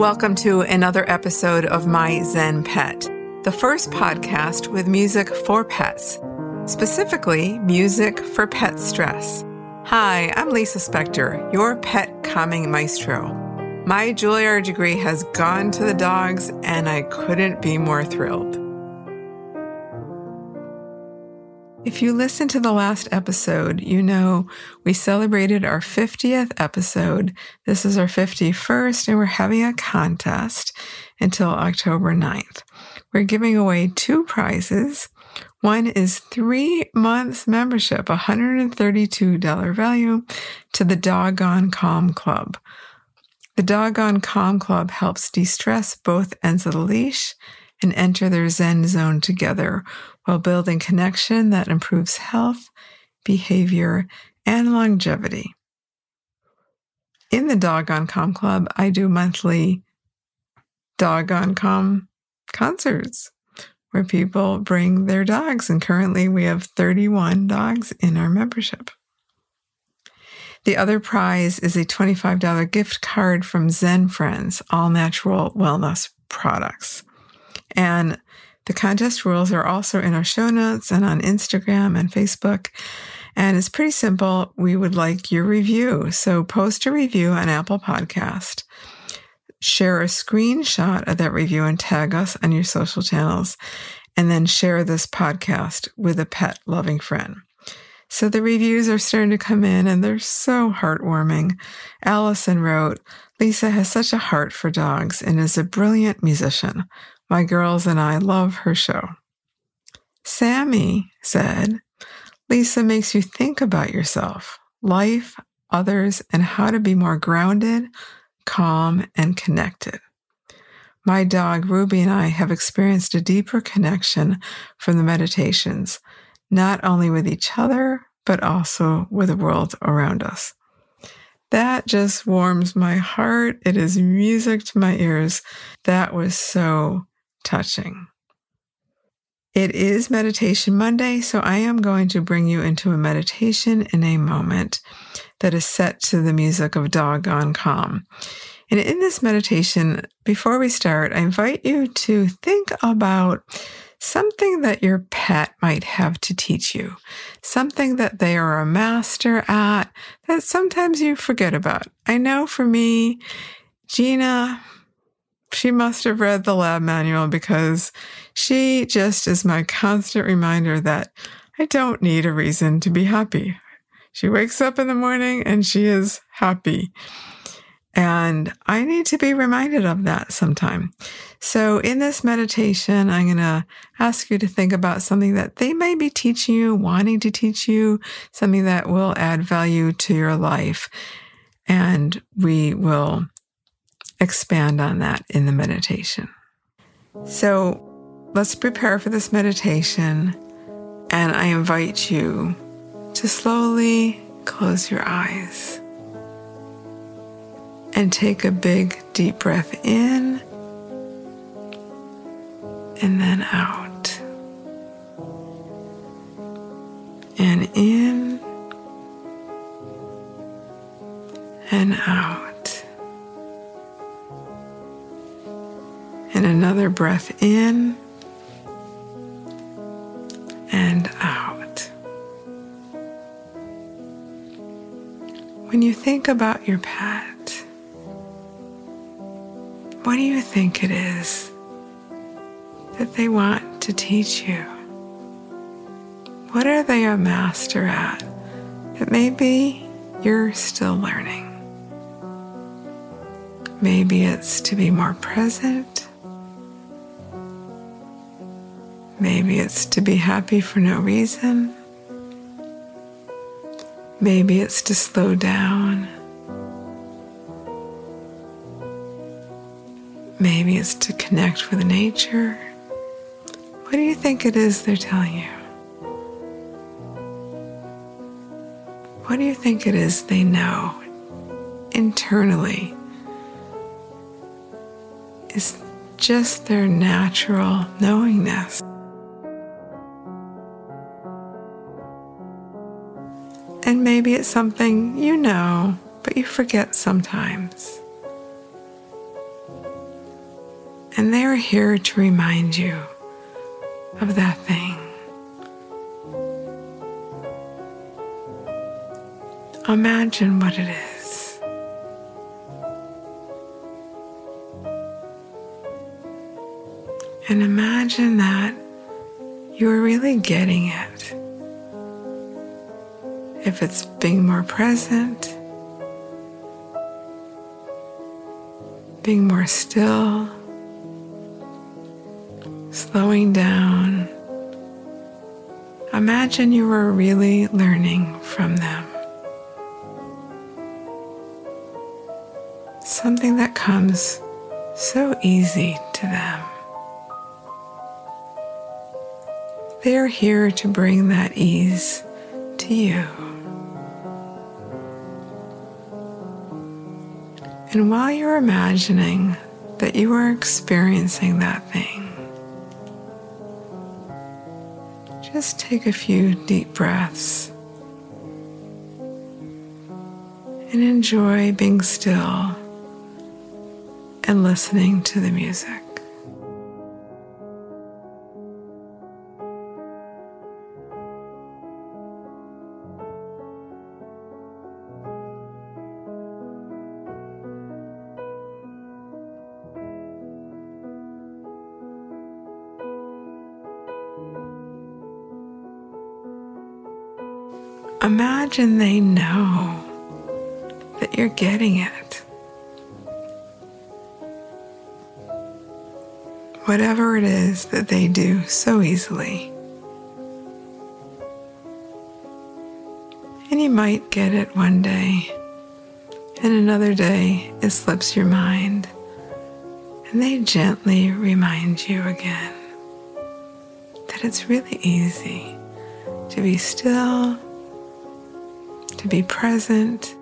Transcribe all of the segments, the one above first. Welcome to another episode of My Zen Pet, the first podcast with music for pets, specifically music for pet stress. Hi, I'm Lisa Spector, your pet calming maestro. My Juilliard degree has gone to the dogs, and I couldn't be more thrilled. If you listened to the last episode, you know we celebrated our 50th episode. This is our 51st, and we're having a contest until October 9th. We're giving away two prizes. One is 3 months membership, $132 value, to the Doggone Calm Club. The Doggone Calm Club helps de-stress both ends of the leash and enter their Zen zone together while building connection that improves health, behavior, and longevity. In the Doggone Calm Club, I do monthly Doggone Calm concerts where people bring their dogs, and currently we have 31 dogs in our membership. The other prize is a $25 gift card from Zen Friends, all natural wellness products. And the contest rules are also in our show notes and on Instagram and Facebook. And it's pretty simple. We would like your review. So post a review on Apple Podcast. Share a screenshot of that review and tag us on your social channels. And then share this podcast with a pet-loving friend. So the reviews are starting to come in, and they're so heartwarming. Allison wrote, "Lisa has such a heart for dogs and is a brilliant musician. My girls and I love her show." Sammy said, "Lisa makes you think about yourself, life, others, and how to be more grounded, calm, and connected. My dog Ruby and I have experienced a deeper connection from the meditations, not only with each other, but also with the world around us." That just warms my heart. It is music to my ears. That was so touching. It is Meditation Monday, so I am going to bring you into a meditation in a moment that is set to the music of Doggone Calm. And in this meditation, before we start, I invite you to think about something that your pet might have to teach you, something that they are a master at that sometimes you forget about. I know for me, Gina, she must have read the lab manual, because she just is my constant reminder that I don't need a reason to be happy. She wakes up in the morning and she is happy. And I need to be reminded of that sometime. So in this meditation, I'm going to ask you to think about something that they may be teaching you, wanting to teach you, something that will add value to your life. And we will expand on that in the meditation. So let's prepare for this meditation, and I invite you to slowly close your eyes and take a big deep breath in and then out and in and out. And another breath in and out. When you think about your pet, what do you think it is that they want to teach you? What are they a master at that maybe you're still learning? Maybe it's to be more present. Maybe it's to be happy for no reason. Maybe it's to slow down. Maybe it's to connect with nature. What do you think it is they're telling you? What do you think it is they know internally is just their natural knowingness? And maybe it's something you know, but you forget sometimes. And they are here to remind you of that thing. Imagine what it is. And imagine that you're really getting it. If it's being more present, being more still, slowing down, imagine you were really learning from them. Something that comes so easy to them. They're here to bring that ease to you. And while you're imagining that you are experiencing that thing, just take a few deep breaths and enjoy being still and listening to the music. Imagine they know that you're getting it. Whatever it is that they do so easily. And you might get it one day, and another day it slips your mind, and they gently remind you again that it's really easy to be still, to be present,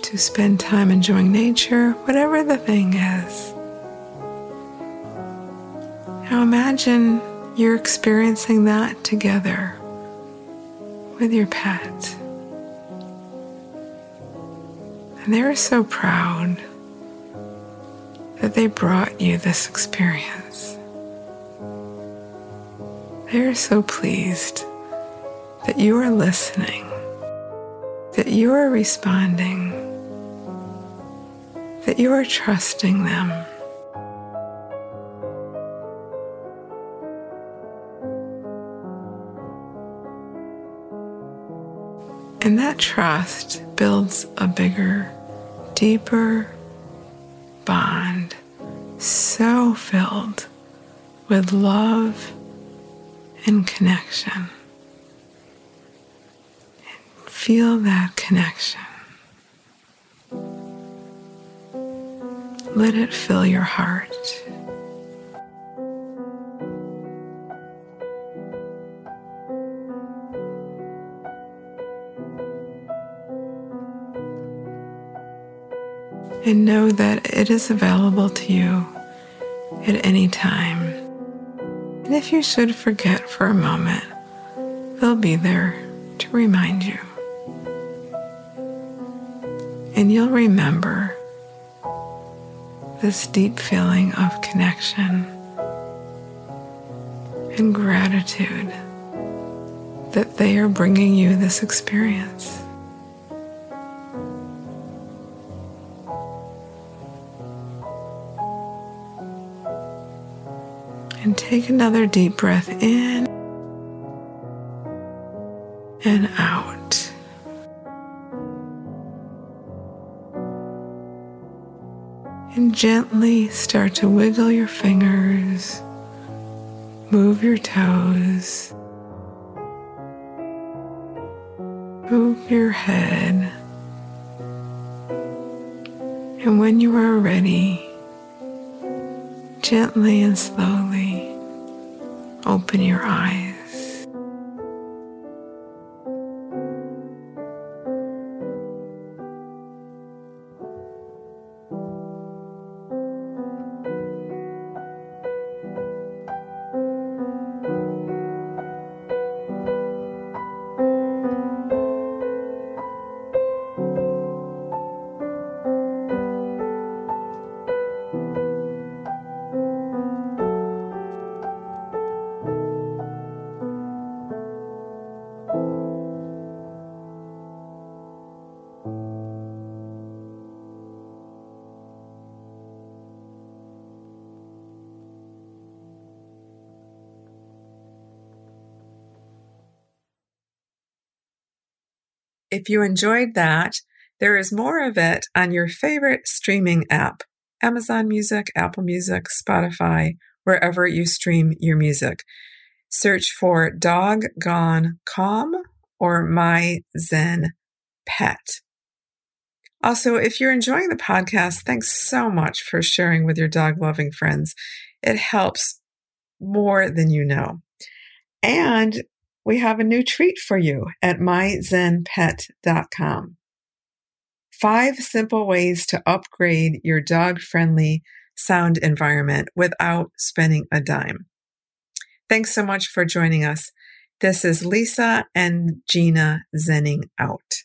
to spend time enjoying nature, whatever the thing is. Now imagine you're experiencing that together with your pet. And they're so proud that they brought you this experience. They're so pleased that you are listening, that you are responding, that you are trusting them. And that trust builds a bigger, deeper bond, so filled with love and connection. Feel that connection. Let it fill your heart. And know that it is available to you at any time. And if you should forget for a moment, they'll be there to remind you. And you'll remember this deep feeling of connection and gratitude that they are bringing you this experience. And take another deep breath in and out. And gently start to wiggle your fingers, move your toes, move your head. And when you are ready, gently and slowly open your eyes. If you enjoyed that, there is more of it on your favorite streaming app, Amazon Music, Apple Music, Spotify, wherever you stream your music. Search for Doggone Calm or My Zen Pet. Also, if you're enjoying the podcast, thanks so much for sharing with your dog-loving friends. It helps more than you know. And we have a new treat for you at myzenpet.com. 5 simple ways to upgrade your dog-friendly sound environment without spending a dime. Thanks so much for joining us. This is Lisa and Gina zenning out.